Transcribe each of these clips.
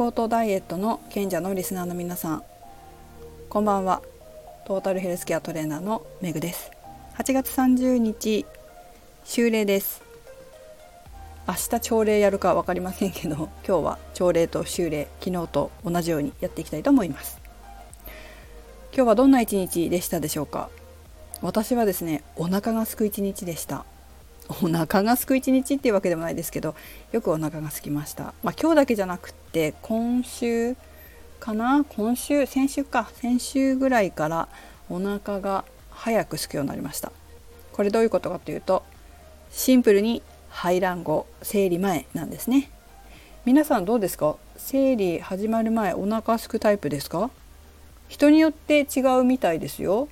高等ダイエットの賢者のリスナーの皆さん、こんばんは。トータルヘルスケアトレーナーのメグです。8月30日秋礼です。明日朝礼やるか分かりませんけど、今日は朝礼と秋礼、昨日と同じようにやっていきたいと思います。今日はどんな一日でしたでしょうか。私はですね、お腹が空く一日でした。お腹が空く一日っていうわけでもないですけど、よくお腹が空きました。今日だけじゃなくって先週ぐらいからお腹が早く空くようになりました。これどういうことかというと、シンプルに排卵後、生理前なんですね。皆さんどうですか？生理始まる前、お腹すくタイプですか？人によって違うみたいですよ。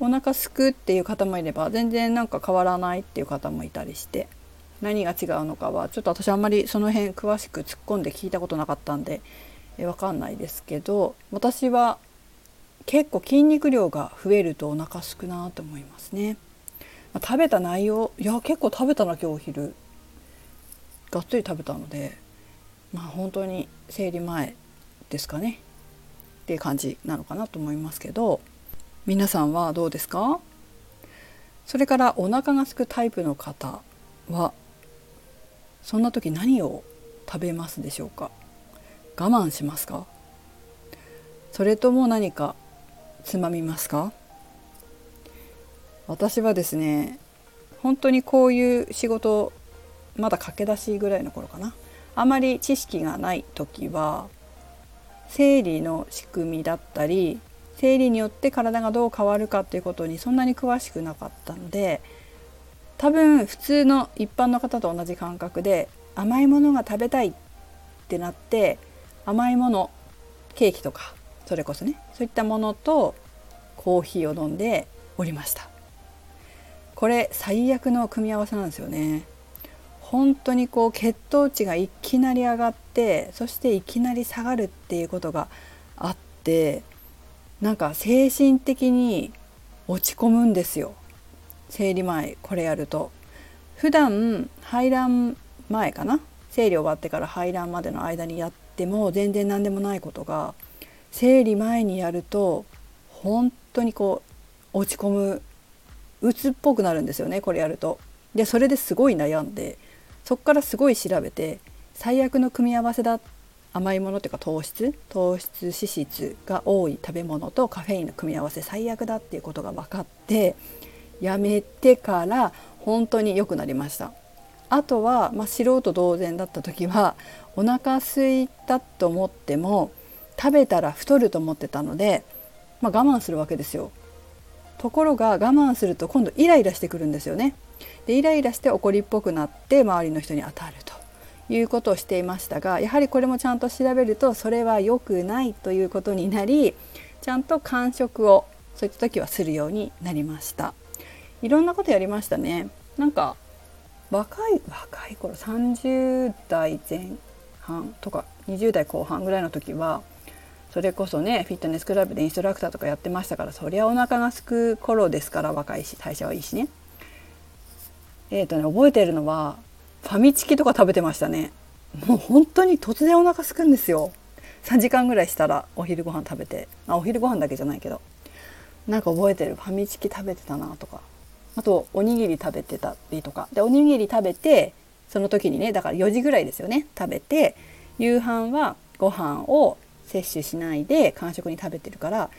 お腹すくっていう方もいれば、全然なんか変わらないっていう方もいたりして、何が違うのかはちょっと私あんまりその辺詳しく突っ込んで聞いたことなかったんでわかんないですけど、私は結構筋肉量が増えるとお腹すくなと思いますね。食べた内容、いや結構食べたな、今日お昼がっつり食べたので、本当に生理前ですかねっていう感じなのかなと思いますけど、皆さんはどうですか？それからお腹が空くタイプの方はそんな時何を食べますでしょうか？我慢しますか？それとも何かつまみますか？私はですね、本当にこういう仕事、まだ駆け出しぐらいの頃かな、あまり知識がない時は生理の仕組みだったり、生理によって体がどう変わるかっていうことにそんなに詳しくなかったので、多分普通の一般の方と同じ感覚で甘いものが食べたいってなって、甘いもの、ケーキとかそれこそね、そういったものとコーヒーを飲んでおりました。これ最悪の組み合わせなんですよね。本当にこう血糖値がいきなり上がって、そしていきなり下がるっていうことがあって、なんか精神的に落ち込むんですよ、生理前これやると。普段排卵前かな、生理終わってから排卵までの間にやっても全然何でもないことが、生理前にやると本当にこう落ち込む、鬱っぽくなるんですよね、これやると。でそれですごい悩んで、そこからすごい調べて、最悪の組み合わせだ、甘いものというか糖質脂質が多い食べ物とカフェインの組み合わせ最悪だっていうことが分かって、やめてから本当に良くなりました。あとは、素人同然だった時は、お腹空いたと思っても食べたら太ると思ってたので、我慢するわけですよ。ところが我慢すると今度イライラしてくるんですよね。でイライラして怒りっぽくなって周りの人に当たるということをしていましたが、やはりこれもちゃんと調べるとそれは良くないということになり、ちゃんと間食をそういった時はするようになりました。いろんなことやりましたね。なんか若い頃、30代前半とか20代後半ぐらいの時は、それこそね、フィットネスクラブでインストラクターとかやってましたから、そりゃお腹が空く頃ですから、若いし代謝はいいしね。覚えてるのはファミチキとか食べてましたね。もう本当に突然お腹空くんですよ。3時間ぐらいしたらお昼ご飯食べて、お昼ご飯だけじゃないけど、なんか覚えてる、ファミチキ食べてたなとか、あとおにぎり食べてたりとかで、おにぎり食べて、その時にね、だから4時ぐらいですよね、食べて、夕飯はご飯を摂取しないで間食に食べてるから、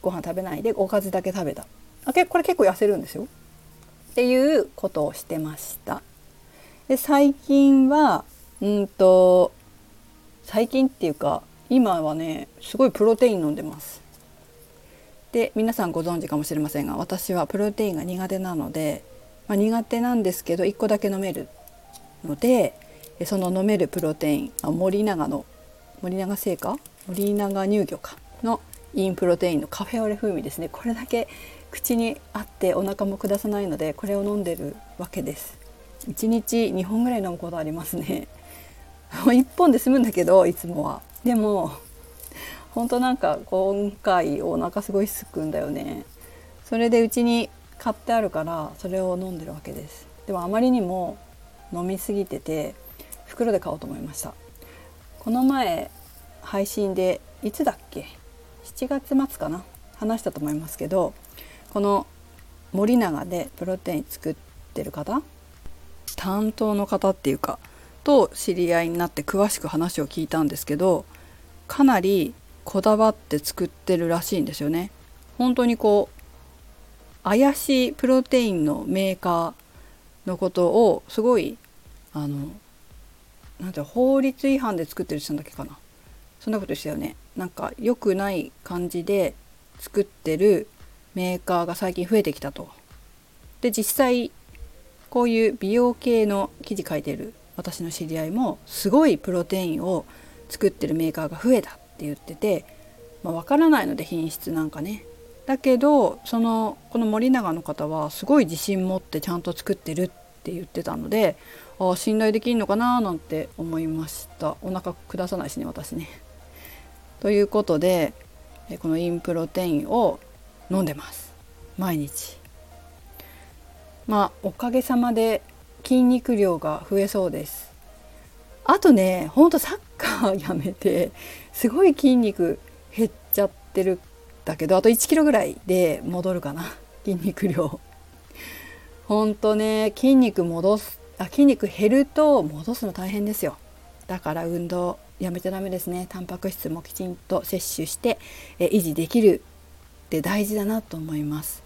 ご飯食べないでおかずだけ食べた。これ結構痩せるんですよっていうことをしてました。で最近は最近っていうか今はね、すごいプロテイン飲んでます。で皆さんご存知かもしれませんが、私はプロテインが苦手なので、苦手なんですけど1個だけ飲めるので、その飲めるプロテイン、森永乳業のインプロテインのカフェオレ風味ですね。これだけ口にあってお腹も下さないので、これを飲んでるわけです。1日2本ぐらい飲むことありますね。1本で済むんだけど、いつもは。でも本当なんか今回お腹すごいすくんだよね。それでうちに買ってあるからそれを飲んでるわけです。でもあまりにも飲みすぎてて、袋で買おうと思いました。ここの前配信でいつだっけ7月末かな話したと思いますけど、この森永でプロテイン作ってる方担当の方っていうかと知り合いになって詳しく話を聞いたんですけど、かなりこだわって作ってるらしいんですよね。本当にこう怪しいプロテインのメーカーのことをすごいなんて法律違反で作ってる人なんだっけかな、そんなことしたよね。なんか良くない感じで作ってるメーカーが最近増えてきたと。で実際こういう美容系の記事書いてる私の知り合いもすごいプロテインを作ってるメーカーが増えたって言ってて、わからないので品質なんかね。だけどこの森永の方はすごい自信持ってちゃんと作ってるって言ってたので、ああ信頼できるのかななんて思いました。お腹下さないしね私ね。ということでこのインプロテインを飲んでます毎日。おかげさまで筋肉量が増えそうです。あとね、ほんとサッカーやめてすごい筋肉減っちゃってるだけど、あと1キロぐらいで戻るかな筋肉量。ほんとね、筋肉減ると戻すの大変ですよ。だから運動やめちゃダメですね。タンパク質もきちんと摂取して維持できるって大事だなと思います。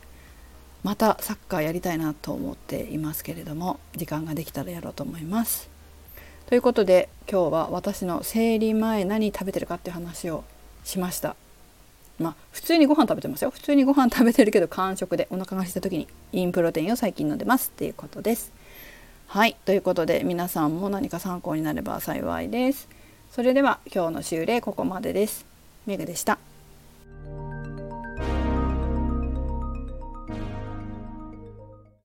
またサッカーやりたいなと思っていますけれども、時間ができたらやろうと思います。ということで今日は私の生理前何食べてるかっていう話をしました。普通にご飯食べてますよ。普通にご飯食べてるけど間食でお腹がした時にインプロテインを最近飲んでますっていうことです。はい、ということで皆さんも何か参考になれば幸いです。それでは今日の週例ここまでです。メグでした。